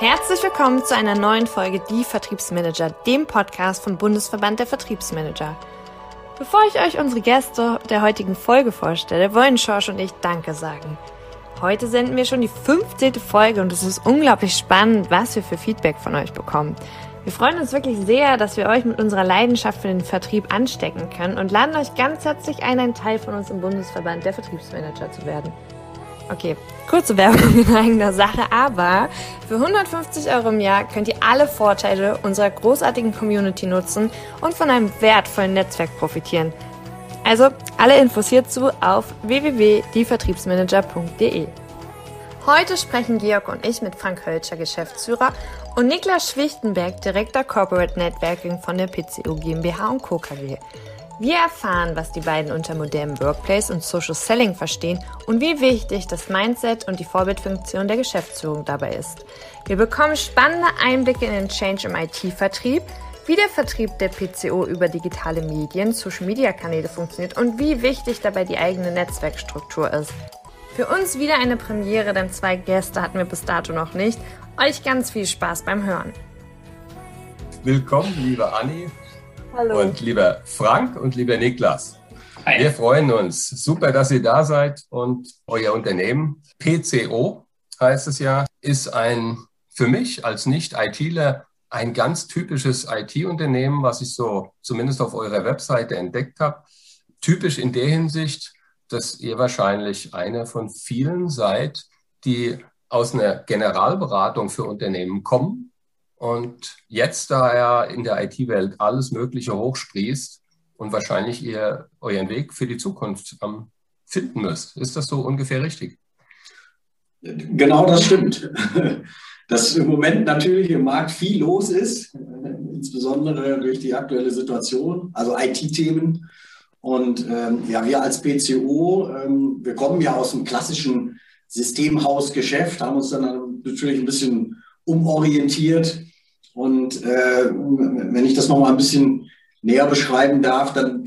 Herzlich willkommen zu einer neuen Folge Die Vertriebsmanager, dem Podcast vom Bundesverband der Vertriebsmanager. Bevor ich euch unsere Gäste der heutigen Folge vorstelle, wollen Schorsch und ich Danke sagen. Heute senden wir schon die 15. Folge und es ist unglaublich spannend, was wir für Feedback von euch bekommen. Wir freuen uns wirklich sehr, dass wir euch mit unserer Leidenschaft für den Vertrieb anstecken können und laden euch ganz herzlich ein Teil von uns im Bundesverband der Vertriebsmanager zu werden. Okay, kurze Werbung in eigener Sache, aber für 150 € im Jahr könnt ihr alle Vorteile unserer großartigen Community nutzen und von einem wertvollen Netzwerk profitieren. Also alle Infos hierzu auf www.dievertriebsmanager.de. Heute sprechen Georg und ich mit Frank Hölscher, Geschäftsführer, und Niklas Schwichtenberg, Direktor Corporate Networking von der PCU GmbH und Co. KG. Wir erfahren, was die beiden unter modernem Workplace und Social Selling verstehen und wie wichtig das Mindset und die Vorbildfunktion der Geschäftsführung dabei ist. Wir bekommen spannende Einblicke in den Change im IT-Vertrieb, wie der Vertrieb der PCO über digitale Medien, Social-Media-Kanäle funktioniert und wie wichtig dabei die eigene Netzwerkstruktur ist. Für uns wieder eine Premiere, denn 2 Gäste hatten wir bis dato noch nicht. Euch ganz viel Spaß beim Hören. Willkommen, liebe Anni. Hallo. Und lieber Frank und lieber Niklas, hi. Wir freuen uns. Super, dass ihr da seid und euer Unternehmen, PCO heißt es ja, ist ein für mich als Nicht-ITler ein ganz typisches IT-Unternehmen, was ich so zumindest auf eurer Webseite entdeckt habe. Typisch in der Hinsicht, dass ihr wahrscheinlich einer von vielen seid, die aus einer Generalberatung für Unternehmen kommen. Und jetzt, da er in der IT-Welt alles Mögliche hochsprießt und wahrscheinlich ihr euren Weg für die Zukunft finden müsst. Ist das so ungefähr richtig? Genau, das stimmt. Dass im Moment natürlich im Markt viel los ist, insbesondere durch die aktuelle Situation, also IT-Themen. Und ja, wir als PCO, wir kommen ja aus dem klassischen Systemhausgeschäft, haben uns dann natürlich ein bisschen umorientiert. Und wenn ich das nochmal ein bisschen näher beschreiben darf, dann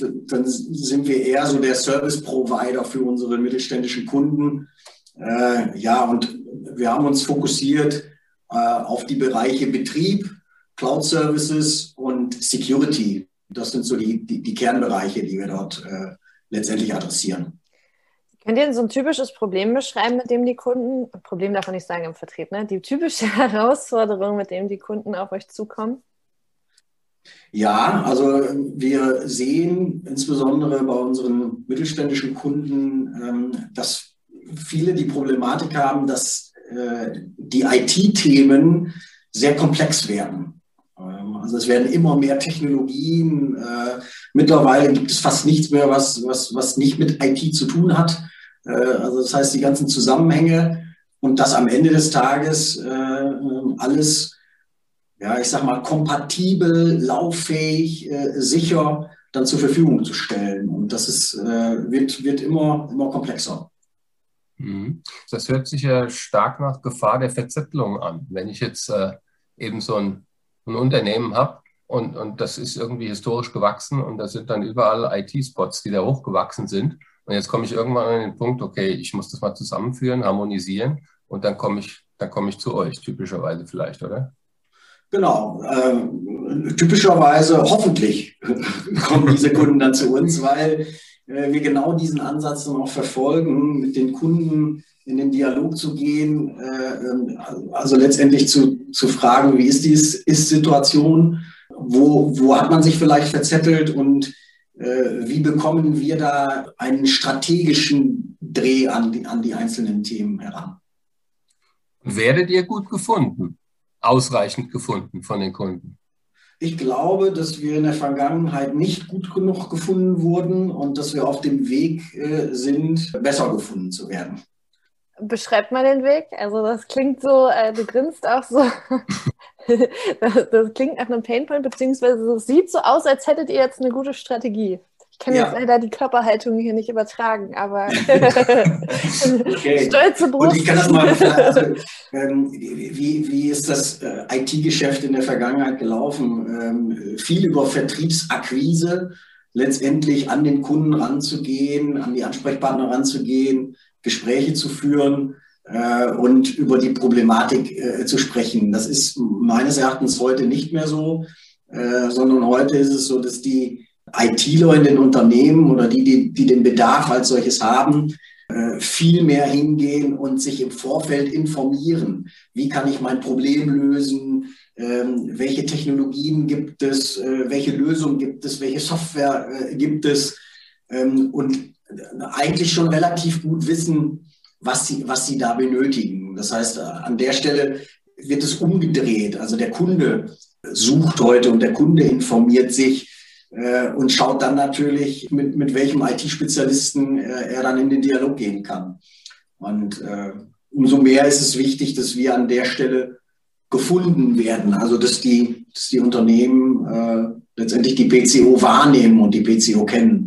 sind wir eher so der Service-Provider für unsere mittelständischen Kunden. Ja, und wir haben uns fokussiert auf die Bereiche Betrieb, Cloud-Services und Security. Das sind so die Kernbereiche, die wir dort letztendlich adressieren. Könnt ihr so ein typisches Problem beschreiben, mit dem die Kunden, Problem darf man nicht sagen im Vertrieb, ne? Die typische Herausforderung, mit dem die Kunden auf euch zukommen? Ja, also wir sehen insbesondere bei unseren mittelständischen Kunden, dass viele die Problematik haben, dass die IT-Themen sehr komplex werden. Also es werden immer mehr Technologien. Mittlerweile gibt es fast nichts mehr, was nicht mit IT zu tun hat. Also das heißt, die ganzen Zusammenhänge und das am Ende des Tages alles, ja, ich sag mal, kompatibel, lauffähig, sicher dann zur Verfügung zu stellen. Und das ist, wird immer komplexer. Das hört sich ja stark nach Gefahr der Verzettelung an. Wenn ich jetzt eben so ein Unternehmen habe und das ist irgendwie historisch gewachsen und da sind dann überall IT-Spots, die da hochgewachsen sind. Und jetzt komme ich irgendwann an den Punkt, okay, ich muss das mal zusammenführen, harmonisieren und dann komme ich zu euch, typischerweise vielleicht, oder? Genau. Typischerweise, hoffentlich, kommen diese Kunden dann zu uns, weil wir genau diesen Ansatz dann auch verfolgen, mit den Kunden in den Dialog zu gehen, also letztendlich zu fragen, wie ist die Ist-Situation, wo hat man sich vielleicht verzettelt und wie bekommen wir da einen strategischen Dreh an die einzelnen Themen heran. Werdet ihr gut gefunden, ausreichend gefunden von den Kunden? Ich glaube, dass wir in der Vergangenheit nicht gut genug gefunden wurden und dass wir auf dem Weg sind, besser gefunden zu werden. Beschreibt mal den Weg. Also das klingt so, du grinst auch so. Das klingt nach einem Painpoint, beziehungsweise es sieht so aus, als hättet ihr jetzt eine gute Strategie. Ich kann jetzt leider die Körperhaltung hier nicht übertragen, aber stolze Brust. Und ich kann das mal fragen, also, wie ist das IT-Geschäft in der Vergangenheit gelaufen? Viel über Vertriebsakquise, letztendlich an den Kunden ranzugehen, an die Ansprechpartner ranzugehen, Gespräche zu führen, und über die Problematik zu sprechen. Das ist meines Erachtens heute nicht mehr so, sondern heute ist es so, dass die ITler in den Unternehmen oder die den Bedarf als solches haben, viel mehr hingehen und sich im Vorfeld informieren. Wie kann ich mein Problem lösen? Welche Technologien gibt es? Welche Lösungen gibt es? Welche Software gibt es? Und eigentlich schon relativ gut wissen, was sie da benötigen. Das heißt, an der Stelle wird es umgedreht. Also der Kunde sucht heute und der Kunde informiert sich und schaut dann natürlich, mit welchem IT-Spezialisten er dann in den Dialog gehen kann. Und umso mehr ist es wichtig, dass wir an der Stelle gefunden werden. Also dass die Unternehmen letztendlich die PCO wahrnehmen und die PCO kennen.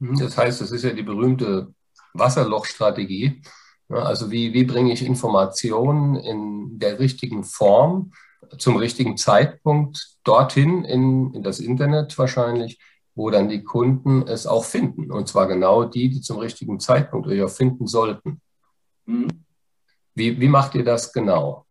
Das heißt, das ist ja die berühmte Wasserlochstrategie. Also wie bringe ich Informationen in der richtigen Form, zum richtigen Zeitpunkt dorthin in das Internet wahrscheinlich, wo dann die Kunden es auch finden. Und zwar genau die zum richtigen Zeitpunkt auch finden sollten. Wie macht ihr das genau?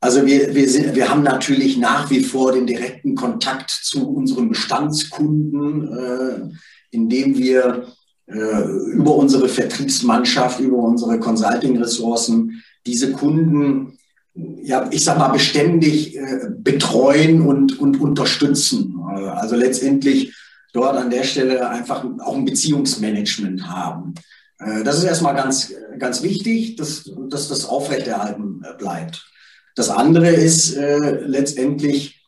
Also wir haben natürlich nach wie vor den direkten Kontakt zu unseren Bestandskunden, indem wir über unsere Vertriebsmannschaft, über unsere Consulting-Ressourcen diese Kunden, ja, ich sag mal, beständig betreuen und unterstützen. Also letztendlich dort an der Stelle einfach auch ein Beziehungsmanagement haben. Das ist erstmal ganz, ganz wichtig, dass das aufrechterhalten bleibt. Das andere ist letztendlich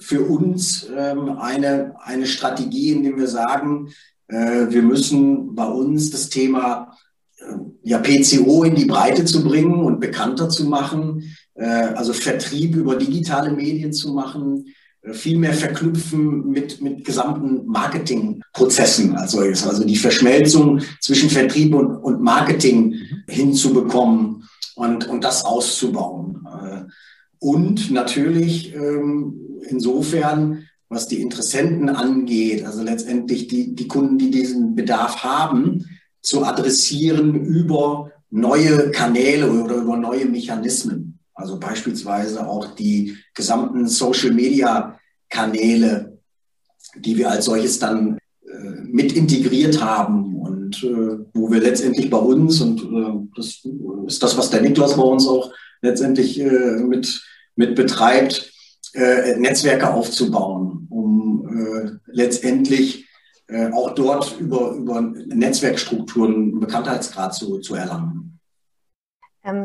für uns eine Strategie, indem wir sagen, wir müssen bei uns das Thema PCO in die Breite zu bringen und bekannter zu machen, also Vertrieb über digitale Medien zu machen, viel mehr verknüpfen mit gesamten Marketingprozessen als solches. Also die Verschmelzung zwischen Vertrieb und Marketing hinzubekommen und das auszubauen. Und natürlich insofern, was die Interessenten angeht, also letztendlich die Kunden, die diesen Bedarf haben, zu adressieren über neue Kanäle oder über neue Mechanismen. Also beispielsweise auch die gesamten Social-Media-Kanäle, die wir als solches dann mit integriert haben und wo wir letztendlich bei uns, und das ist das, was der Niklas bei uns auch letztendlich mit betreibt, Netzwerke aufzubauen, um letztendlich auch dort über Netzwerkstrukturen einen Bekanntheitsgrad zu erlangen.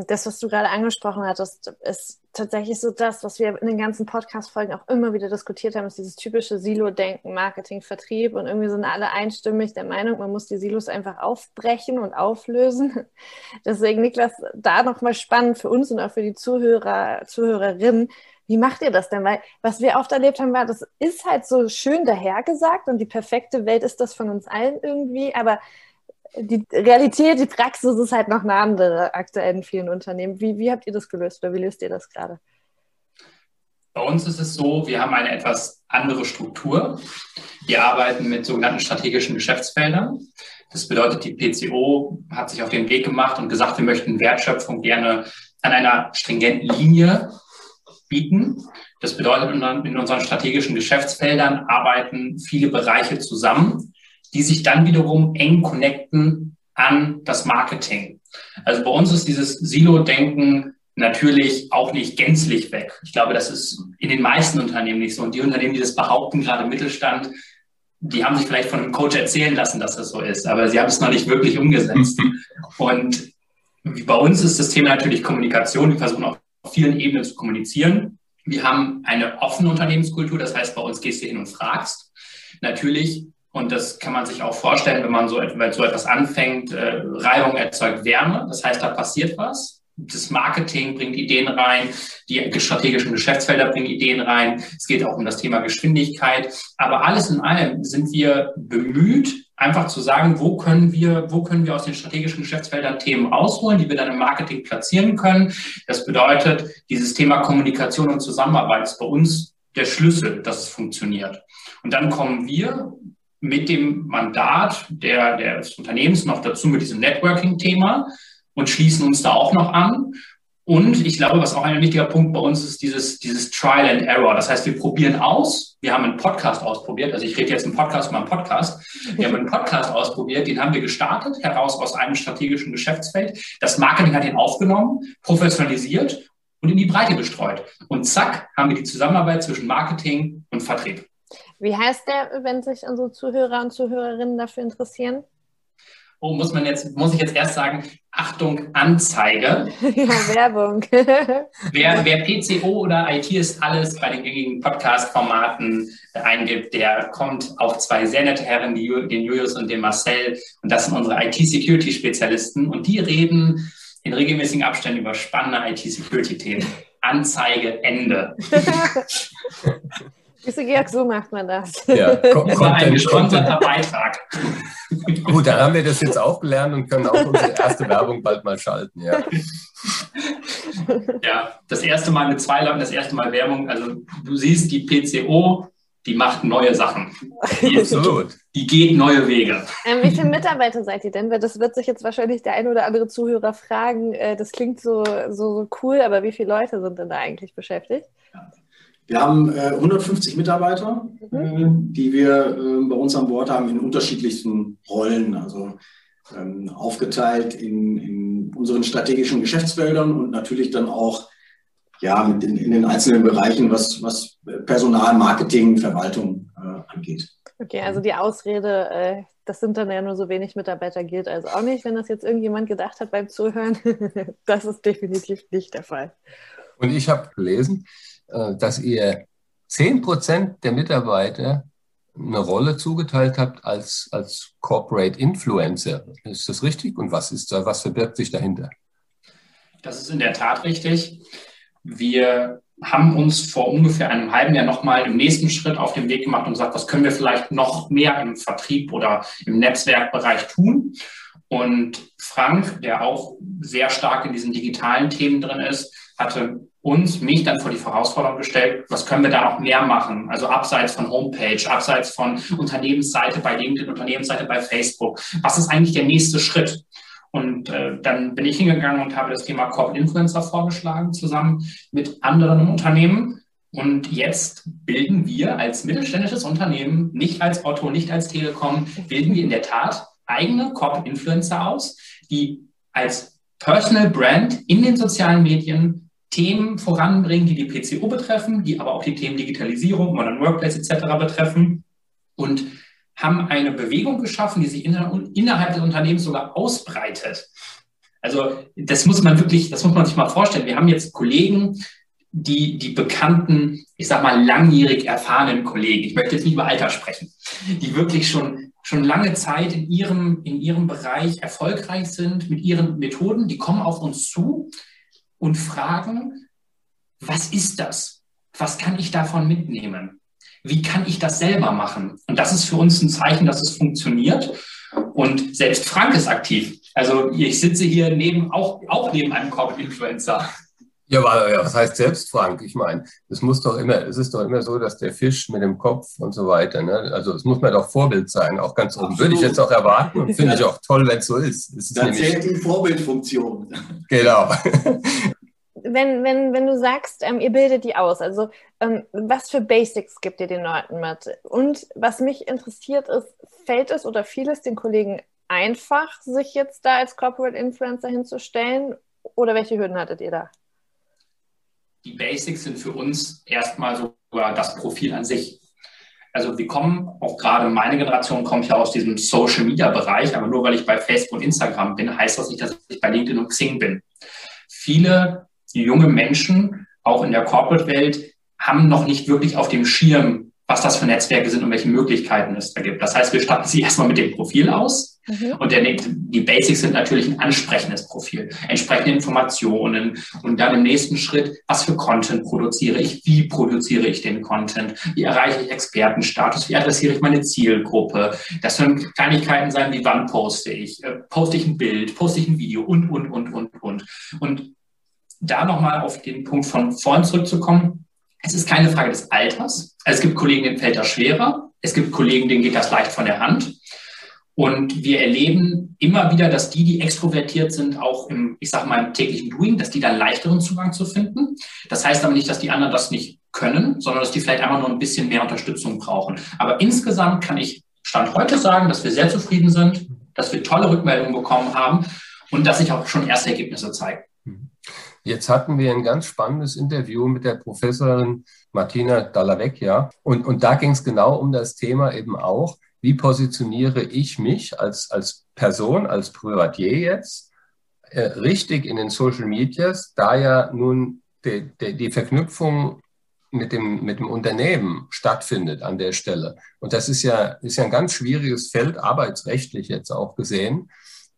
Das, was du gerade angesprochen hattest, ist tatsächlich so das, was wir in den ganzen Podcast-Folgen auch immer wieder diskutiert haben, ist dieses typische Silo-Denken, Marketing, Vertrieb, und irgendwie sind alle einstimmig der Meinung, man muss die Silos einfach aufbrechen und auflösen. Deswegen, Niklas, da nochmal spannend für uns und auch für die Zuhörer, Zuhörerinnen, wie macht ihr das denn? Weil was wir oft erlebt haben, war, das ist halt so schön dahergesagt und die perfekte Welt ist das von uns allen irgendwie, aber die Realität, die Praxis ist halt noch eine andere aktuell in vielen Unternehmen. Wie habt ihr das gelöst oder wie löst ihr das gerade? Bei uns ist es so, wir haben eine etwas andere Struktur. Wir arbeiten mit sogenannten strategischen Geschäftsfeldern. Das bedeutet, die PCO hat sich auf den Weg gemacht und gesagt, wir möchten Wertschöpfung gerne an einer stringenten Linie bieten. Das bedeutet, in unseren strategischen Geschäftsfeldern arbeiten viele Bereiche zusammen, die sich dann wiederum eng connecten an das Marketing. Also bei uns ist dieses Silo-Denken natürlich auch nicht gänzlich weg. Ich glaube, das ist in den meisten Unternehmen nicht so. Und die Unternehmen, die das behaupten, gerade im Mittelstand, die haben sich vielleicht von einem Coach erzählen lassen, dass das so ist, aber sie haben es noch nicht wirklich umgesetzt. Und bei uns ist das Thema natürlich Kommunikation. Wir versuchen auch auf vielen Ebenen zu kommunizieren. Wir haben eine offene Unternehmenskultur, das heißt, bei uns gehst du hin und fragst. Natürlich, und das kann man sich auch vorstellen, wenn man so etwas anfängt, Reibung erzeugt Wärme, das heißt, da passiert was. Das Marketing bringt Ideen rein, die strategischen Geschäftsfelder bringen Ideen rein. Es geht auch um das Thema Geschwindigkeit. Aber alles in allem sind wir bemüht, einfach zu sagen, wo können wir aus den strategischen Geschäftsfeldern Themen rausholen, die wir dann im Marketing platzieren können. Das bedeutet, dieses Thema Kommunikation und Zusammenarbeit ist bei uns der Schlüssel, dass es funktioniert. Und dann kommen wir mit dem Mandat des Unternehmens noch dazu, mit diesem Networking-Thema, und schließen uns da auch noch an. Und ich glaube, was auch ein wichtiger Punkt bei uns ist, dieses Trial and Error. Das heißt, wir probieren aus. Wir haben einen Podcast ausprobiert. Also ich rede jetzt einen Podcast über einen Podcast. Wir haben einen Podcast ausprobiert. Den haben wir gestartet, heraus aus einem strategischen Geschäftsfeld. Das Marketing hat ihn aufgenommen, professionalisiert und in die Breite gestreut. Und zack, haben wir die Zusammenarbeit zwischen Marketing und Vertrieb. Wie heißt der, wenn sich unsere Zuhörer und Zuhörerinnen dafür interessieren? Oh, muss ich jetzt erst sagen, Achtung, Anzeige. Ja, Werbung. Wer PCO oder IT ist alles bei den gängigen Podcast-Formaten eingibt, der kommt auf zwei sehr nette Herren, den Julius und den Marcel. Und das sind unsere IT-Security-Spezialisten. Und die reden in regelmäßigen Abständen über spannende IT-Security-Themen. Anzeige, Ende. Georg, so macht man das. Ja, ein gesponserter Beitrag. Gut, dann haben wir das jetzt auch gelernt und können auch unsere erste Werbung bald mal schalten. Ja. Ja, das erste Mal mit zwei Leuten, das erste Mal Werbung. Also du siehst, die PCO, die macht neue Sachen. Die geht neue Wege. Wie viele Mitarbeiter seid ihr denn? Weil das wird sich jetzt wahrscheinlich der ein oder andere Zuhörer fragen. Das klingt so cool, aber wie viele Leute sind denn da eigentlich beschäftigt? Ja. Wir haben 150 Mitarbeiter, die wir bei uns an Bord haben in unterschiedlichsten Rollen, also aufgeteilt in unseren strategischen Geschäftsfeldern und natürlich dann auch ja, in den einzelnen Bereichen, was Personal, Marketing, Verwaltung angeht. Okay, also die Ausrede, das sind dann ja nur so wenig Mitarbeiter, gilt also auch nicht, wenn das jetzt irgendjemand gedacht hat beim Zuhören. Das ist definitiv nicht der Fall. Und ich habe gelesen, dass ihr 10% der Mitarbeiter eine Rolle zugeteilt habt als Corporate Influencer. Ist das richtig? Und was verbirgt sich dahinter? Das ist in der Tat richtig. Wir haben uns vor ungefähr einem halben Jahr nochmal im nächsten Schritt auf den Weg gemacht und gesagt, was können wir vielleicht noch mehr im Vertrieb oder im Netzwerkbereich tun? Und Frank, der auch sehr stark in diesen digitalen Themen drin ist, hatte mich dann vor die Herausforderung gestellt, was können wir da noch mehr machen? Also abseits von Homepage, abseits von Unternehmensseite bei LinkedIn, Unternehmensseite bei Facebook. Was ist eigentlich der nächste Schritt? Und dann bin ich hingegangen und habe das Thema Corporate Influencer vorgeschlagen, zusammen mit anderen Unternehmen. Und jetzt bilden wir als mittelständisches Unternehmen, nicht als Otto, nicht als Telekom, bilden wir in der Tat eigene Corporate Influencer aus, die als Personal Brand in den sozialen Medien Themen voranbringen, die die PCO betreffen, die aber auch die Themen Digitalisierung, Modern Workplace etc. betreffen und haben eine Bewegung geschaffen, die sich innerhalb des Unternehmens sogar ausbreitet. Also das muss man sich mal vorstellen. Wir haben jetzt Kollegen, die bekannten, ich sag mal langjährig erfahrenen Kollegen, ich möchte jetzt nicht über Alter sprechen, die wirklich schon lange Zeit in ihrem Bereich erfolgreich sind mit ihren Methoden, die kommen auf uns zu und fragen, was ist das? Was kann ich davon mitnehmen? Wie kann ich das selber machen? Und das ist für uns ein Zeichen, dass es funktioniert. Und selbst Frank ist aktiv. Also ich sitze hier auch neben einem Corporate-Influencer. Ja, aber was heißt selbst Frank? Ich meine, es ist doch immer so, dass der Fisch mit dem Kopf und so weiter, ne? Also es muss mir doch Vorbild sein, auch ganz oben. Absolut. Würde ich jetzt auch erwarten und finde ich auch toll, wenn es so ist. Dann zählt die Vorbildfunktion. Genau. Wenn du sagst, ihr bildet die aus, also was für Basics gibt ihr den Leuten mit? Und was mich interessiert ist, fällt es oder fiel es den Kollegen einfach, sich jetzt da als Corporate Influencer hinzustellen? Oder welche Hürden hattet ihr da? Die Basics sind für uns erstmal sogar das Profil an sich. Also wir kommen, auch gerade meine Generation kommt ja aus diesem Social-Media-Bereich, aber nur weil ich bei Facebook und Instagram bin, heißt das nicht, dass ich bei LinkedIn und Xing bin. Viele junge Menschen, auch in der Corporate-Welt, haben noch nicht wirklich auf dem Schirm, was das für Netzwerke sind und welche Möglichkeiten es da gibt. Das heißt, wir starten sie erstmal mit dem Profil aus. Und die Basics sind natürlich ein ansprechendes Profil, entsprechende Informationen und dann im nächsten Schritt, was für Content produziere ich, wie produziere ich den Content, wie erreiche ich Expertenstatus, wie adressiere ich meine Zielgruppe. Das können Kleinigkeiten sein, wie wann poste ich ein Bild, poste ich ein Video und. Und da nochmal auf den Punkt von vorhin zurückzukommen, es ist keine Frage des Alters. Es gibt Kollegen, denen fällt das schwerer, es gibt Kollegen, denen geht das leicht von der Hand. Und wir erleben immer wieder, dass die extrovertiert sind, auch im, ich sag mal, im täglichen Doing, dass die da leichteren Zugang zu finden. Das heißt aber nicht, dass die anderen das nicht können, sondern dass die vielleicht einfach nur ein bisschen mehr Unterstützung brauchen. Aber insgesamt kann ich Stand heute sagen, dass wir sehr zufrieden sind, dass wir tolle Rückmeldungen bekommen haben und dass sich auch schon erste Ergebnisse zeigen. Jetzt hatten wir ein ganz spannendes Interview mit der Professorin Martina Dallavecchia und da ging es genau um das Thema eben auch, wie positioniere ich mich als Person, als Privatier jetzt richtig in den Social Medias, da ja nun die Verknüpfung mit dem Unternehmen stattfindet an der Stelle. Und das ist ja ein ganz schwieriges Feld, arbeitsrechtlich jetzt auch gesehen,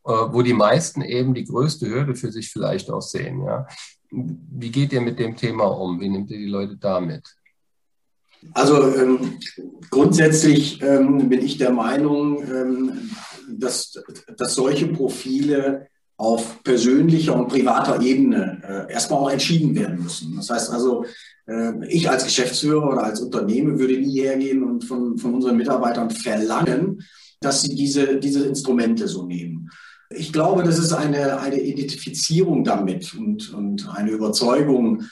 wo die meisten eben die größte Hürde für sich vielleicht auch sehen. Ja. Wie geht ihr mit dem Thema um? Wie nehmt ihr die Leute damit? Also grundsätzlich bin ich der Meinung, dass solche Profile auf persönlicher und privater Ebene erstmal auch entschieden werden müssen. Das heißt also, ich als Geschäftsführer oder als Unternehmen würde nie hergehen und von unseren Mitarbeitern verlangen, dass sie diese Instrumente so nehmen. Ich glaube, das ist eine Identifizierung damit und eine Überzeugung,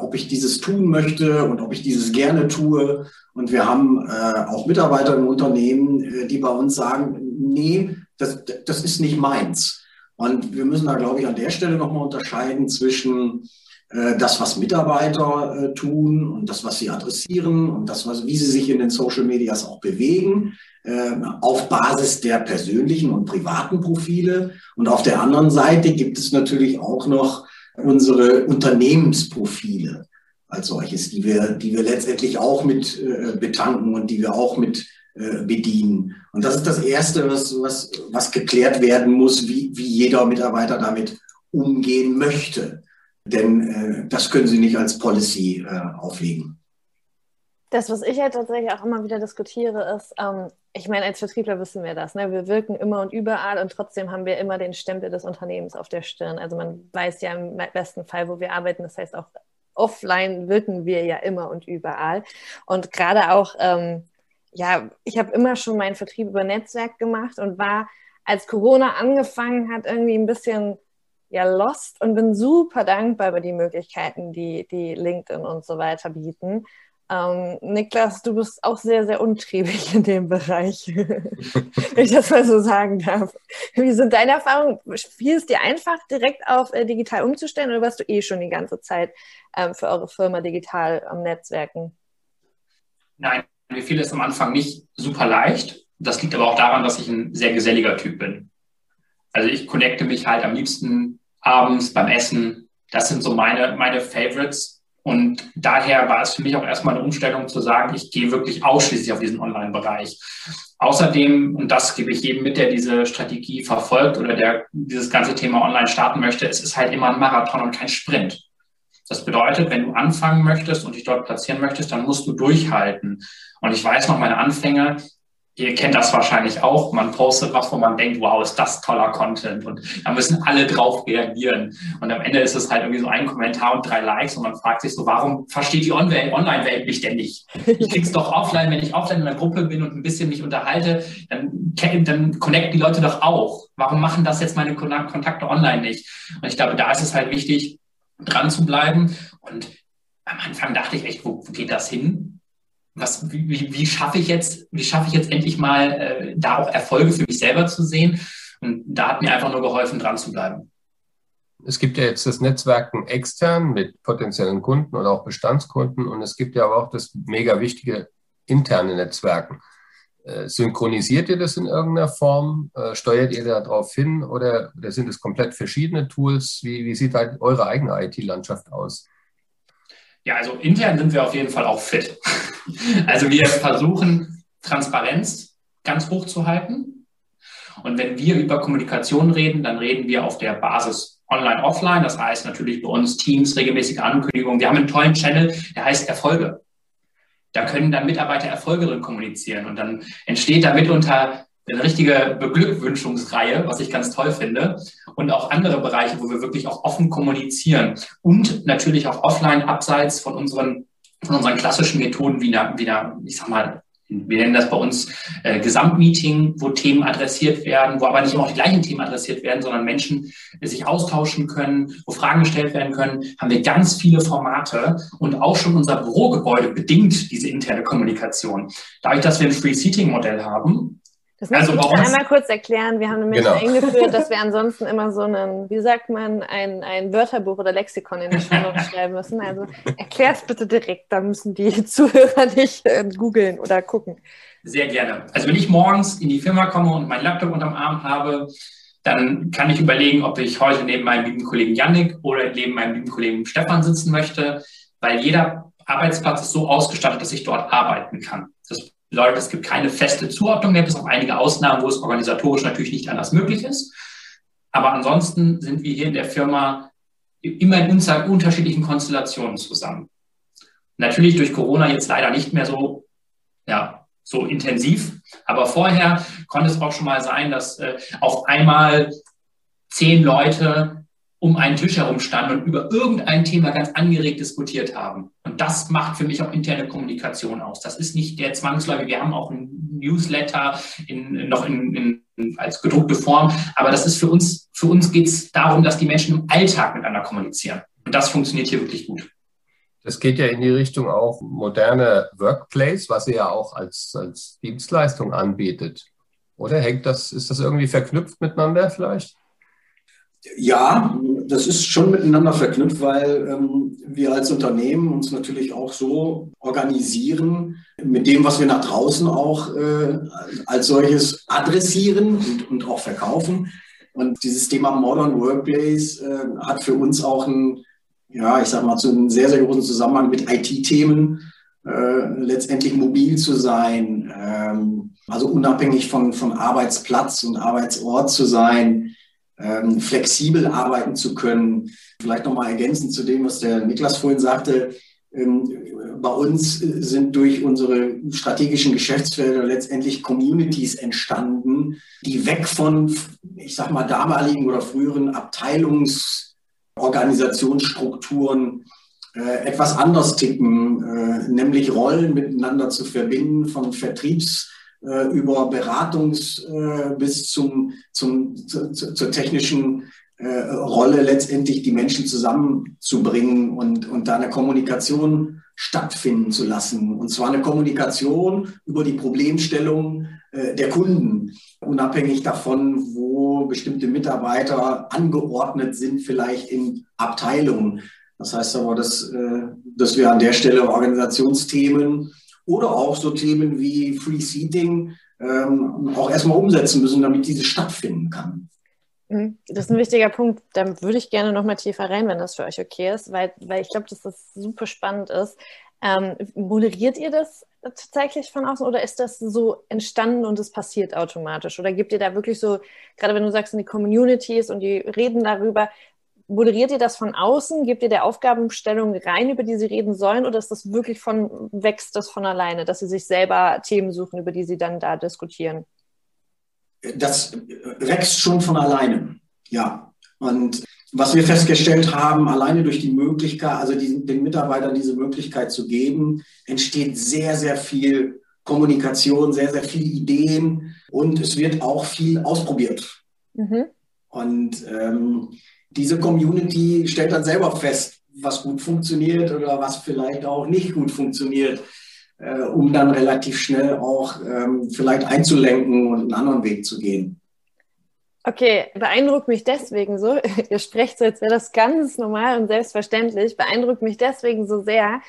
ob ich dieses tun möchte und ob ich dieses gerne tue. Und wir haben auch Mitarbeiter im Unternehmen, die bei uns sagen, nee, das ist nicht meins. Und wir müssen da, glaube ich, an der Stelle nochmal unterscheiden zwischen das, was Mitarbeiter tun und das, was sie adressieren und das, wie sie sich in den Social Medias auch bewegen, auf Basis der persönlichen und privaten Profile. Und auf der anderen Seite gibt es natürlich auch noch unsere Unternehmensprofile als solches, die wir letztendlich auch mit betanken und die wir auch mit bedienen. Und das ist das Erste, was geklärt werden muss, wie jeder Mitarbeiter damit umgehen möchte. Denn das können Sie nicht als Policy auflegen. Das, was ich halt tatsächlich auch immer wieder diskutiere, ist, ich meine, als Vertriebler wissen wir das, ne? Wir wirken immer und überall und trotzdem haben wir immer den Stempel des Unternehmens auf der Stirn. Also man weiß ja im besten Fall, wo wir arbeiten. Das heißt, auch offline wirken wir ja immer und überall. Und gerade auch, ich habe immer schon meinen Vertrieb über Netzwerk gemacht und war, als Corona angefangen hat, irgendwie ein bisschen lost und bin super dankbar über die Möglichkeiten, die LinkedIn und so weiter bieten. Niklas, du bist auch sehr, sehr untriebig in dem Bereich, wenn ich das mal so sagen darf. Wie sind deine Erfahrungen? Fiel es dir einfach, direkt auf digital umzustellen oder warst du schon die ganze Zeit für eure Firma digital am Netzwerken? Nein, mir fiel es am Anfang nicht super leicht. Das liegt aber auch daran, dass ich ein sehr geselliger Typ bin. Also ich connecte mich halt am liebsten abends beim Essen. Das sind so meine Favorites. Und daher war es für mich auch erstmal eine Umstellung zu sagen, ich gehe wirklich ausschließlich auf diesen Online-Bereich. Außerdem, und das gebe ich jedem mit, der diese Strategie verfolgt oder der dieses ganze Thema online starten möchte, es ist halt immer ein Marathon und kein Sprint. Das bedeutet, wenn du anfangen möchtest und dich dort platzieren möchtest, dann musst du durchhalten. Und ich weiß noch, meine Anfänge, ihr kennt das wahrscheinlich auch, man postet was, wo man denkt, wow, ist das toller Content und da müssen alle drauf reagieren. Und am Ende ist es halt irgendwie so ein Kommentar und 3 Likes und man fragt sich so, warum versteht die Online-Welt mich denn nicht? Ich krieg's doch offline, wenn ich offline in einer Gruppe bin und ein bisschen mich unterhalte, dann connecten die Leute doch auch. Warum machen das jetzt meine Kontakte online nicht? Und ich glaube, da ist es halt wichtig, dran zu bleiben. Und am Anfang dachte ich echt, wo geht das hin? Wie schaffe ich jetzt endlich mal, da auch Erfolge für mich selber zu sehen? Und da hat mir einfach nur geholfen, dran zu bleiben. Es gibt ja jetzt das Netzwerken extern mit potenziellen Kunden oder auch Bestandskunden. Und es gibt ja aber auch das mega wichtige interne Netzwerken. Synchronisiert ihr das in irgendeiner Form? Steuert ihr da drauf hin? Oder sind es komplett verschiedene Tools? Wie sieht halt eure eigene IT-Landschaft aus? Ja, also intern sind wir auf jeden Fall auch fit. Also wir versuchen, Transparenz ganz hoch zu halten. Und wenn wir über Kommunikation reden, dann reden wir auf der Basis online, offline. Das heißt natürlich bei uns Teams, regelmäßige Ankündigungen. Wir haben einen tollen Channel, der heißt Erfolge. Da können dann Mitarbeiter Erfolge drin kommunizieren. Und dann entsteht damit unter eine richtige Beglückwünschungsreihe, was ich ganz toll finde, und auch andere Bereiche, wo wir wirklich auch offen kommunizieren und natürlich auch offline abseits von unseren klassischen Methoden wie einer, ich sag mal, wir nennen das bei uns Gesamtmeeting, wo Themen adressiert werden, wo aber nicht immer auch die gleichen Themen adressiert werden, sondern Menschen sich austauschen können, wo Fragen gestellt werden können, haben wir ganz viele Formate und auch schon unser Bürogebäude bedingt diese interne Kommunikation. Dadurch, dass wir ein Free-Seating-Modell haben. Das müssen wir einmal kurz erklären. Wir haben nämlich eingeführt, dass wir ansonsten immer so einen, wie sagt man, ein Wörterbuch oder Lexikon in die Schule schreiben müssen. Also erklär's bitte direkt, da müssen die Zuhörer nicht googeln oder gucken. Sehr gerne. Also wenn ich morgens in die Firma komme und meinen Laptop unterm Arm habe, dann kann ich überlegen, ob ich heute neben meinem lieben Kollegen Yannick oder neben meinem lieben Kollegen Stefan sitzen möchte, weil jeder Arbeitsplatz ist so ausgestattet, dass ich dort arbeiten kann. Das bedeutet, es gibt keine feste Zuordnung mehr, bis auf einige Ausnahmen, wo es organisatorisch natürlich nicht anders möglich ist. Aber ansonsten sind wir hier in der Firma immer in unterschiedlichen Konstellationen zusammen. Natürlich durch Corona jetzt leider nicht mehr so, ja, so intensiv. Aber vorher konnte es auch schon mal sein, dass auf einmal 10 Leute um einen Tisch herum standen und über irgendein Thema ganz angeregt diskutiert haben. Und das macht für mich auch interne Kommunikation aus. Das ist nicht der Zwangsläufige. Wir haben auch einen Newsletter als gedruckte Form. Aber das ist für uns geht es darum, dass die Menschen im Alltag miteinander kommunizieren. Und das funktioniert hier wirklich gut. Das geht ja in die Richtung auch moderne Workplace, was ihr ja auch als Dienstleistung anbietet. Oder ist das irgendwie verknüpft miteinander vielleicht? Ja, das ist schon miteinander verknüpft, weil wir als Unternehmen uns natürlich auch so organisieren, mit dem, was wir nach draußen auch als solches adressieren und auch verkaufen. Und dieses Thema Modern Workplace hat für uns auch einen sehr, sehr großen Zusammenhang mit IT-Themen, letztendlich mobil zu sein, also unabhängig von Arbeitsplatz und Arbeitsort zu sein, flexibel arbeiten zu können. Vielleicht nochmal ergänzend zu dem, was der Niklas vorhin sagte. Bei uns sind durch unsere strategischen Geschäftsfelder letztendlich Communities entstanden, die weg von, ich sag mal, damaligen oder früheren Abteilungsorganisationsstrukturen etwas anders ticken, nämlich Rollen miteinander zu verbinden, von Vertriebs- über Beratungs- bis zur technischen Rolle letztendlich die Menschen zusammenzubringen und da eine Kommunikation stattfinden zu lassen. Und zwar eine Kommunikation über die Problemstellung der Kunden, unabhängig davon, wo bestimmte Mitarbeiter angeordnet sind, vielleicht in Abteilungen. Das heißt aber, dass wir an der Stelle Organisationsthemen oder auch so Themen wie Free Seating auch erstmal umsetzen müssen, damit diese stattfinden kann. Das ist ein wichtiger Punkt, da würde ich gerne nochmal tiefer rein, wenn das für euch okay ist, weil ich glaube, dass das super spannend ist. Moderiert ihr das tatsächlich von außen oder ist das so entstanden und es passiert automatisch? Oder gebt ihr da wirklich so, gerade wenn du sagst, in die Communities und die reden darüber, moderiert ihr das von außen? Gebt ihr der Aufgabenstellung rein, über die sie reden sollen? Oder ist das wirklich wächst das von alleine, dass sie sich selber Themen suchen, über die sie dann da diskutieren? Das wächst schon von alleine, ja. Und was wir festgestellt haben, alleine durch die Möglichkeit, also den Mitarbeitern diese Möglichkeit zu geben, entsteht sehr, sehr viel Kommunikation, sehr, sehr viele Ideen und es wird auch viel ausprobiert. Mhm. Und diese Community stellt dann selber fest, was gut funktioniert oder was vielleicht auch nicht gut funktioniert, um dann relativ schnell auch vielleicht einzulenken und einen anderen Weg zu gehen. Okay, beeindruckt mich deswegen so, ihr sprecht so, als wäre das ganz normal und selbstverständlich, beeindruckt mich deswegen so sehr,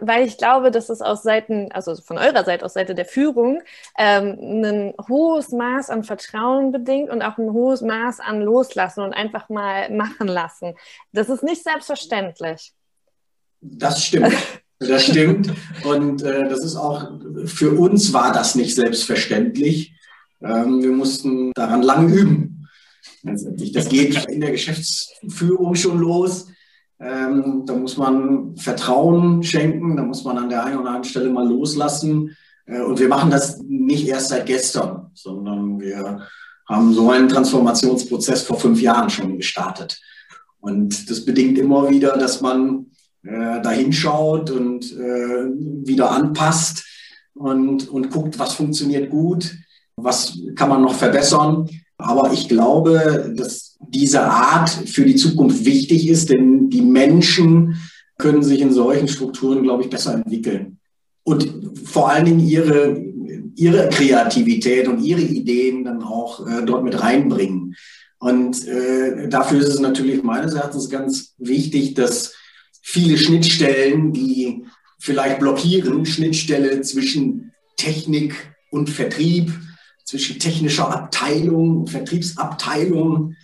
weil ich glaube, dass es von eurer Seite, aus Seite der Führung, ein hohes Maß an Vertrauen bedingt und auch ein hohes Maß an Loslassen und einfach mal machen lassen. Das ist nicht selbstverständlich. Das stimmt, das stimmt. Und das ist auch, für uns war das nicht selbstverständlich. Wir mussten daran lange üben. Das geht in der Geschäftsführung schon los. Da muss man Vertrauen schenken, da muss man an der einen oder anderen Stelle mal loslassen. Und wir machen das nicht erst seit gestern, sondern wir haben so einen Transformationsprozess vor 5 Jahren schon gestartet. Und das bedingt immer wieder, dass man da hinschaut und wieder anpasst. und guckt, was funktioniert gut, was kann man noch verbessern. Aber ich glaube, dass diese Art für die Zukunft wichtig ist, denn die Menschen können sich in solchen Strukturen, glaube ich, besser entwickeln. Und vor allen Dingen ihre Kreativität und ihre Ideen dann auch dort mit reinbringen. Und dafür ist es natürlich meines Erachtens ganz wichtig, dass viele Schnittstellen, die vielleicht blockieren, Schnittstelle zwischen Technik und Vertrieb, zwischen technischer Abteilung und Vertriebsabteilung,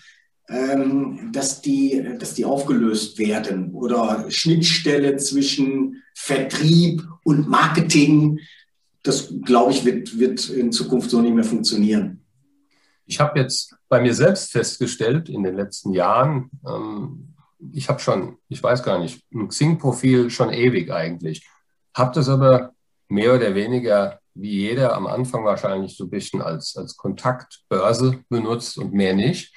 dass die aufgelöst werden. Oder Schnittstelle zwischen Vertrieb und Marketing, das, glaube ich, wird in Zukunft so nicht mehr funktionieren. Ich habe jetzt bei mir selbst festgestellt in den letzten Jahren, ich habe schon, ich weiß gar nicht, ein Xing-Profil schon ewig eigentlich, habe das aber mehr oder weniger wie jeder am Anfang wahrscheinlich so ein bisschen als Kontaktbörse benutzt und mehr nicht.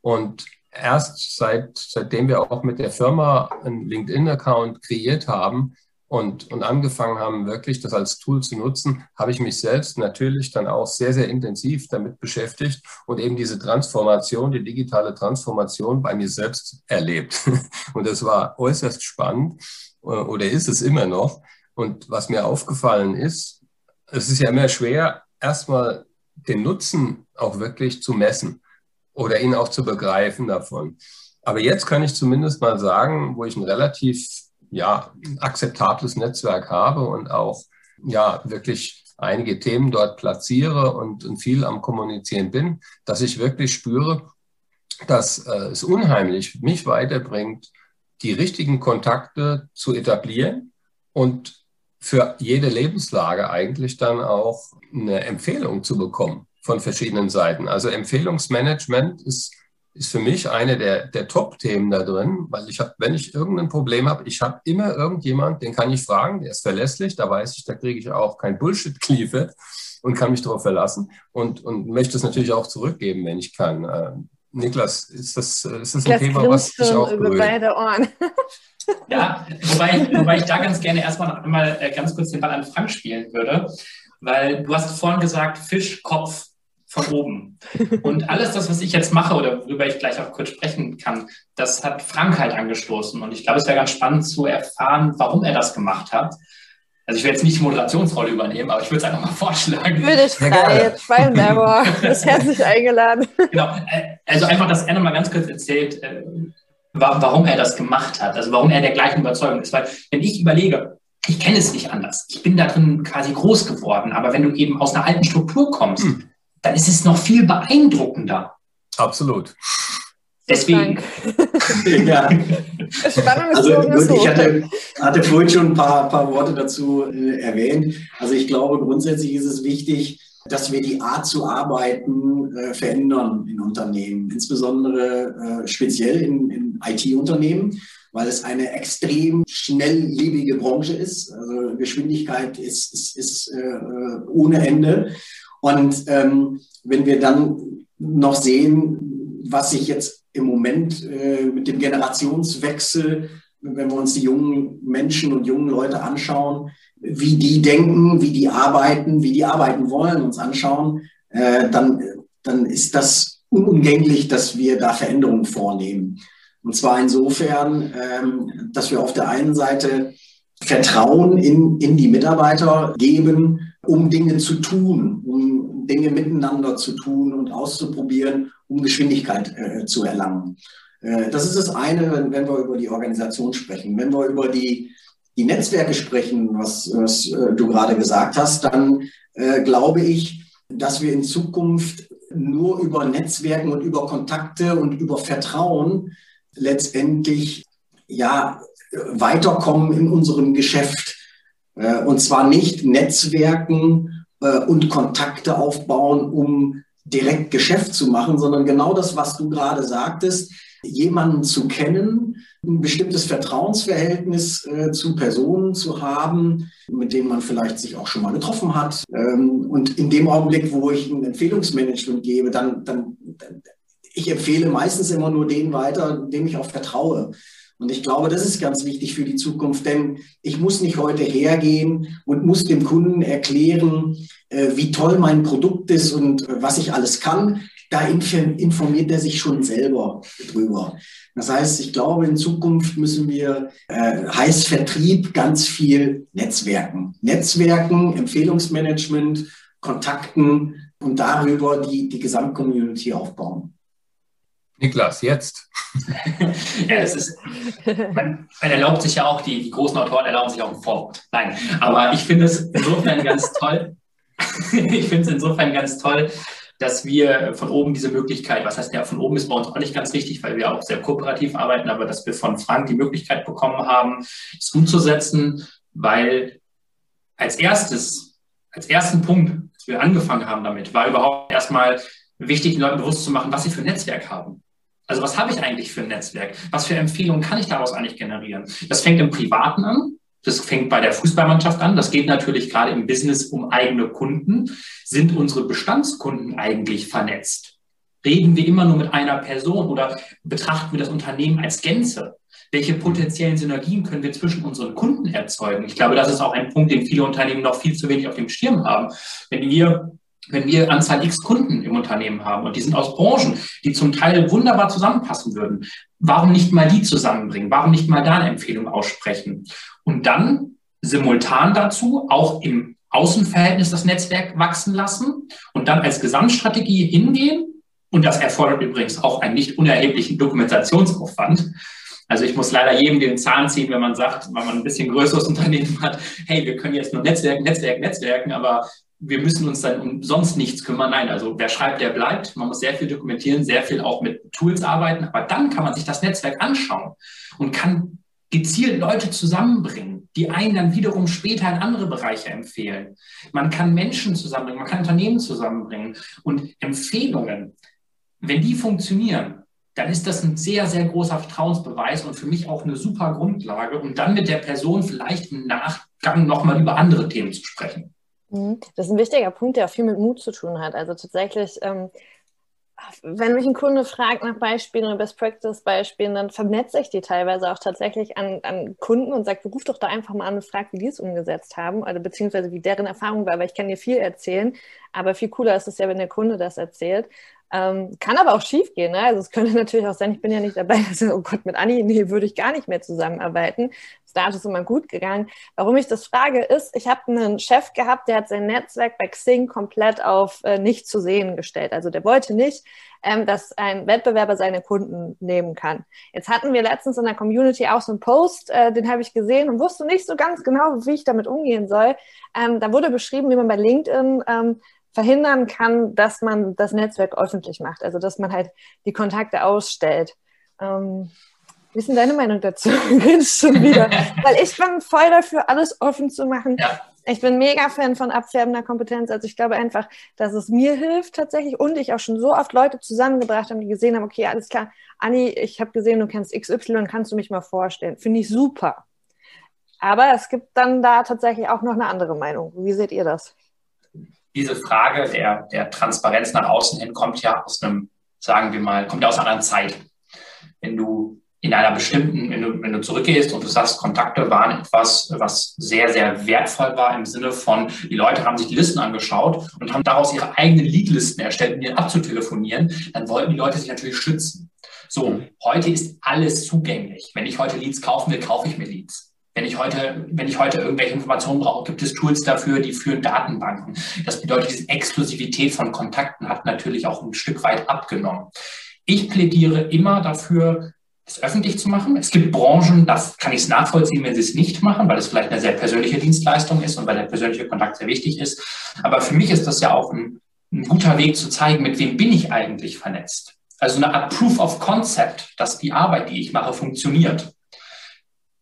Und erst seitdem wir auch mit der Firma einen LinkedIn-Account kreiert haben, und angefangen haben, wirklich das als Tool zu nutzen, habe ich mich selbst natürlich dann auch sehr, sehr intensiv damit beschäftigt und eben diese Transformation, die digitale Transformation bei mir selbst erlebt. Und das war äußerst spannend oder ist es immer noch. Und was mir aufgefallen ist, es ist ja immer schwer, erstmal den Nutzen auch wirklich zu messen oder ihn auch zu begreifen davon. Aber jetzt kann ich zumindest mal sagen, wo ich ein relativ ein akzeptables Netzwerk habe und auch wirklich einige Themen dort platziere und viel am Kommunizieren bin, dass ich wirklich spüre, dass es unheimlich mich weiterbringt, die richtigen Kontakte zu etablieren und für jede Lebenslage eigentlich dann auch eine Empfehlung zu bekommen von verschiedenen Seiten. Also Empfehlungsmanagement ist für mich eine der Top-Themen da drin, weil wenn ich irgendein Problem habe, ich habe immer irgendjemand, den kann ich fragen, der ist verlässlich, da weiß ich, da kriege ich auch kein Bullshit geliefert und kann mich darauf verlassen und möchte es natürlich auch zurückgeben, wenn ich kann. Niklas, ist das ein Thema, was dich auch berührt? Beide Ohren. Ja, wobei ich da ganz gerne erstmal einmal ganz kurz den Ball an Frank spielen würde, weil du hast vorhin gesagt, Fischkopf von oben. Und alles das, was ich jetzt mache oder worüber ich gleich auch kurz sprechen kann, das hat Frank halt angestoßen. Und ich glaube, es wäre ganz spannend zu erfahren, warum er das gemacht hat. Also ich will jetzt nicht die Moderationsrolle übernehmen, aber ich würde es einfach mal vorschlagen. Würde ich jetzt schreiben, aber das herzlich eingeladen. Genau, also einfach, dass er nochmal ganz kurz erzählt, warum er das gemacht hat, also warum er der gleichen Überzeugung ist. Weil wenn ich überlege, ich kenne es nicht anders, ich bin da drin quasi groß geworden, aber wenn du eben aus einer alten Struktur kommst, dann ist es noch viel beeindruckender. Absolut. Deswegen. Ja. Also, ich hatte vorhin schon ein paar Worte dazu erwähnt. Also ich glaube, grundsätzlich ist es wichtig, dass wir die Art zu arbeiten verändern in Unternehmen, insbesondere speziell in IT-Unternehmen, weil es eine extrem schnelllebige Branche ist. Also Geschwindigkeit ist ohne Ende. Und wenn wir dann noch sehen, was sich jetzt im Moment mit dem Generationswechsel, wenn wir uns die jungen Menschen und jungen Leute anschauen, wie die denken, wie die arbeiten wollen, uns anschauen, dann ist das unumgänglich, dass wir da Veränderungen vornehmen. Und zwar insofern, dass wir auf der einen Seite Vertrauen in die Mitarbeiter geben, um Dinge zu tun, um Dinge miteinander zu tun und auszuprobieren, um Geschwindigkeit zu erlangen. Das ist das eine, wenn wir über die Organisation sprechen. Wenn wir über die Netzwerke sprechen, was du gerade gesagt hast, dann glaube ich, dass wir in Zukunft nur über Netzwerken und über Kontakte und über Vertrauen letztendlich weiterkommen in unserem Geschäft. Und zwar nicht Netzwerken und Kontakte aufbauen, um direkt Geschäft zu machen, sondern genau das, was du gerade sagtest, jemanden zu kennen, ein bestimmtes Vertrauensverhältnis zu Personen zu haben, mit denen man vielleicht sich auch schon mal getroffen hat. Und in dem Augenblick, wo ich ein Empfehlungsmanagement gebe, dann ich empfehle meistens immer nur den weiter, dem ich auch vertraue. Und ich glaube, das ist ganz wichtig für die Zukunft, denn ich muss nicht heute hergehen und muss dem Kunden erklären, wie toll mein Produkt ist und was ich alles kann. Da informiert er sich schon selber drüber. Das heißt, ich glaube, in Zukunft müssen wir, heißt Vertrieb, ganz viel netzwerken. Netzwerken, Empfehlungsmanagement, Kontakten und darüber die Gesamtcommunity aufbauen. Niklas, jetzt. Ja, es ist, man erlaubt sich ja auch, die großen Autoren erlauben sich auch ein Vorwort. Nein, aber ich finde es insofern ganz toll. Ich finde es insofern ganz toll, dass wir von oben diese Möglichkeit, was heißt ja, von oben ist bei uns auch nicht ganz richtig, weil wir auch sehr kooperativ arbeiten, aber dass wir von Frank die Möglichkeit bekommen haben, es umzusetzen, weil als ersten Punkt, als wir angefangen haben damit, war überhaupt erstmal wichtig, den Leuten bewusst zu machen, was sie für ein Netzwerk haben. Also was habe ich eigentlich für ein Netzwerk? Was für Empfehlungen kann ich daraus eigentlich generieren? Das fängt im Privaten an, das fängt bei der Fußballmannschaft an, das geht natürlich gerade im Business um eigene Kunden. Sind unsere Bestandskunden eigentlich vernetzt? Reden wir immer nur mit einer Person oder betrachten wir das Unternehmen als Gänze? Welche potenziellen Synergien können wir zwischen unseren Kunden erzeugen? Ich glaube, das ist auch ein Punkt, den viele Unternehmen noch viel zu wenig auf dem Schirm haben. Wenn wir Anzahl X Kunden im Unternehmen haben und die sind aus Branchen, die zum Teil wunderbar zusammenpassen würden, warum nicht mal die zusammenbringen? Warum nicht mal da eine Empfehlung aussprechen? Und dann simultan dazu auch im Außenverhältnis das Netzwerk wachsen lassen und dann als Gesamtstrategie hingehen. Und das erfordert übrigens auch einen nicht unerheblichen Dokumentationsaufwand. Also ich muss leider jedem den Zahn ziehen, wenn man sagt, wenn man ein bisschen größeres Unternehmen hat, hey, wir können jetzt nur Netzwerken, aber wir müssen uns dann um sonst nichts kümmern. Nein, also wer schreibt, der bleibt. Man muss sehr viel dokumentieren, sehr viel auch mit Tools arbeiten. Aber dann kann man sich das Netzwerk anschauen und kann gezielt Leute zusammenbringen, die einen dann wiederum später in andere Bereiche empfehlen. Man kann Menschen zusammenbringen, man kann Unternehmen zusammenbringen. Und Empfehlungen, wenn die funktionieren, dann ist das ein sehr, sehr großer Vertrauensbeweis und für mich auch eine super Grundlage, um dann mit der Person vielleicht im Nachgang nochmal über andere Themen zu sprechen. Das ist ein wichtiger Punkt, der auch viel mit Mut zu tun hat. Also tatsächlich, wenn mich ein Kunde fragt nach Beispielen oder Best-Practice-Beispielen, dann vernetze ich die teilweise auch tatsächlich an Kunden und sage, ruf doch da einfach mal an und frag, wie die es umgesetzt haben oder beziehungsweise wie deren Erfahrung war, weil ich kann dir viel erzählen, aber viel cooler ist es ja, wenn der Kunde das erzählt. Kann aber auch schief gehen, ne? Also es könnte natürlich auch sein, ich bin ja nicht dabei, also, oh Gott, mit Anni, nee, würde ich gar nicht mehr zusammenarbeiten. Da ist es immer gut gegangen. Warum ich das frage, ist, ich habe einen Chef gehabt, der hat sein Netzwerk bei Xing komplett auf nicht zu sehen gestellt. Also der wollte nicht, dass ein Wettbewerber seine Kunden nehmen kann. Jetzt hatten wir letztens in der Community auch so einen Post, den habe ich gesehen und wusste nicht so ganz genau, wie ich damit umgehen soll. Da wurde beschrieben, wie man bei LinkedIn verhindern kann, dass man das Netzwerk öffentlich macht, also dass man halt die Kontakte ausstellt. Wie ist denn deine Meinung dazu? Schon wieder. Weil ich bin voll dafür, alles offen zu machen. Ja. Ich bin mega Fan von abfärbender Kompetenz. Also ich glaube einfach, dass es mir hilft tatsächlich und ich auch schon so oft Leute zusammengebracht habe, die gesehen haben, okay, alles klar, Anni, ich habe gesehen, du kennst XY, kannst du mich mal vorstellen? Finde ich super. Aber es gibt dann da tatsächlich auch noch eine andere Meinung. Wie seht ihr das? Diese Frage der Transparenz nach außen hin kommt ja aus einem, sagen wir mal, kommt ja aus einer anderen Zeit. Wenn du in einer bestimmten, wenn du zurückgehst und du sagst, Kontakte waren etwas, was sehr, sehr wertvoll war im Sinne von, die Leute haben sich die Listen angeschaut und haben daraus ihre eigenen Leadlisten erstellt, um die abzutelefonieren, dann wollten die Leute sich natürlich schützen. So, heute ist alles zugänglich. Wenn ich heute Leads kaufen will, kaufe ich mir Leads. Wenn ich heute irgendwelche Informationen brauche, gibt es Tools dafür, die führen Datenbanken. Das bedeutet, diese Exklusivität von Kontakten hat natürlich auch ein Stück weit abgenommen. Ich plädiere immer dafür, es öffentlich zu machen. Es gibt Branchen, da kann ich es nachvollziehen, wenn sie es nicht machen, weil es vielleicht eine sehr persönliche Dienstleistung ist und weil der persönliche Kontakt sehr wichtig ist. Aber für mich ist das ja auch ein guter Weg zu zeigen, mit wem bin ich eigentlich vernetzt. Also eine Art Proof of Concept, dass die Arbeit, die ich mache, funktioniert.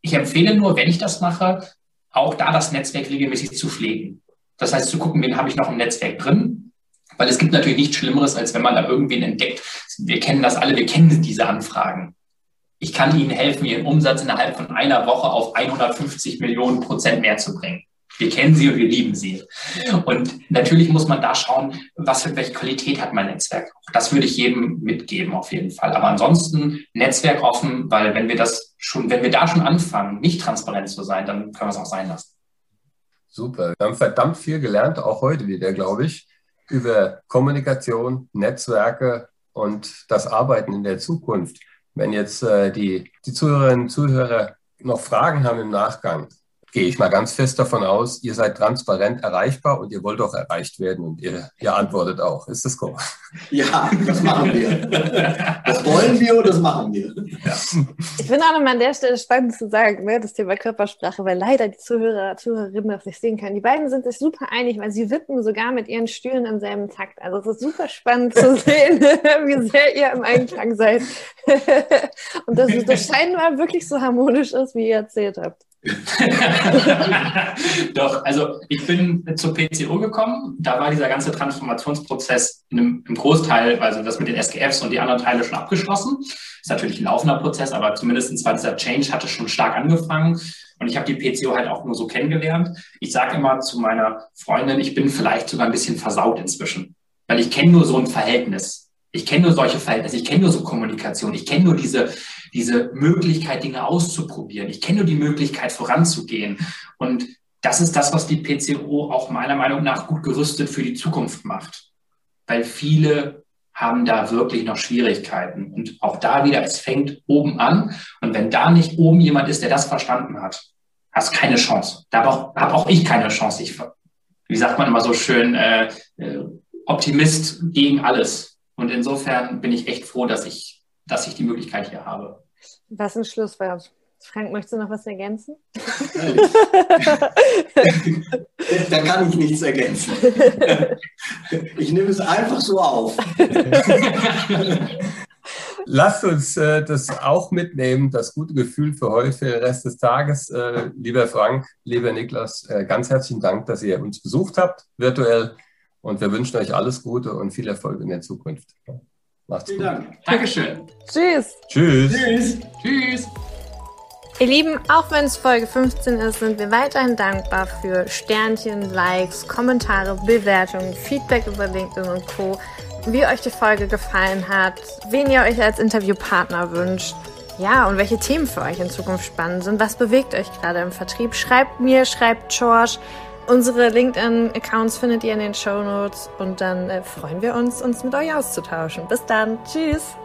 Ich empfehle nur, wenn ich das mache, auch da das Netzwerk regelmäßig zu pflegen. Das heißt, zu gucken, wen habe ich noch im Netzwerk drin? Weil es gibt natürlich nichts Schlimmeres, als wenn man da irgendwen entdeckt. Wir kennen das alle, wir kennen diese Anfragen. Ich kann Ihnen helfen, Ihren Umsatz innerhalb von einer Woche auf 150 Millionen % mehr zu bringen. Wir kennen sie und wir lieben sie. Und natürlich muss man da schauen, welche Qualität hat mein Netzwerk. Auch das würde ich jedem mitgeben auf jeden Fall. Aber ansonsten Netzwerk offen, weil wenn wir da schon anfangen, nicht transparent zu sein, dann können wir es auch sein lassen. Super. Wir haben verdammt viel gelernt, auch heute wieder, glaube ich, über Kommunikation, Netzwerke und das Arbeiten in der Zukunft. Wenn jetzt die Zuhörerinnen und Zuhörer noch Fragen haben im Nachgang, gehe ich mal ganz fest davon aus, ihr seid transparent erreichbar und ihr wollt auch erreicht werden und ihr antwortet auch. Ist das korrekt? Ja, das machen wir. Das wollen wir und das machen wir. Ja. Ich finde auch nochmal an der Stelle spannend zu sagen, ne, das Thema Körpersprache, weil leider die Zuhörer, Zuhörerinnen das nicht sehen können. Die beiden sind sich super einig, weil sie wippen sogar mit ihren Stühlen im selben Takt. Also es ist super spannend zu sehen, wie sehr ihr im Einklang seid. Und dass das scheinbar wirklich so harmonisch ist, wie ihr erzählt habt. Doch, also ich bin zur PCO gekommen, da war dieser ganze Transformationsprozess im Großteil, also das mit den SGFs und die anderen Teile schon abgeschlossen. Ist natürlich ein laufender Prozess, aber zumindest war dieser Change, hatte schon stark angefangen und ich habe die PCO halt auch nur so kennengelernt. Ich sage immer zu meiner Freundin, ich bin vielleicht sogar ein bisschen versaut inzwischen, weil ich kenne nur so ein Verhältnis. Ich kenne nur solche Verhältnisse, ich kenne nur so Kommunikation, ich kenne nur diese Möglichkeit, Dinge auszuprobieren, ich kenne nur die Möglichkeit, voranzugehen. Und das ist das, was die PCO auch meiner Meinung nach gut gerüstet für die Zukunft macht. Weil viele haben da wirklich noch Schwierigkeiten. Und auch da wieder, es fängt oben an. Und wenn da nicht oben jemand ist, der das verstanden hat, hast du keine Chance. Da habe auch ich keine Chance. Ich, wie sagt man immer so schön, Optimist gegen alles. Und insofern bin ich echt froh, dass ich die Möglichkeit hier habe. Was ein Schlusswort. Frank, möchtest du noch was ergänzen? Da kann ich nichts ergänzen. Ich nehme es einfach so auf. Lasst uns das auch mitnehmen, das gute Gefühl für heute, für den Rest des Tages. Lieber Frank, lieber Niklas, ganz herzlichen Dank, dass ihr uns besucht habt, virtuell. Und wir wünschen euch alles Gute und viel Erfolg in der Zukunft. Macht's gut. Vielen Dank. Dankeschön. Tschüss. Tschüss. Tschüss. Tschüss. Ihr Lieben, auch wenn es Folge 15 ist, sind wir weiterhin dankbar für Sternchen, Likes, Kommentare, Bewertungen, Feedback über LinkedIn und Co., wie euch die Folge gefallen hat, wen ihr euch als Interviewpartner wünscht. Ja, und welche Themen für euch in Zukunft spannend sind. Was bewegt euch gerade im Vertrieb? Schreibt mir, schreibt George. Unsere LinkedIn-Accounts findet ihr in den Shownotes und dann freuen wir uns mit euch auszutauschen. Bis dann. Tschüss.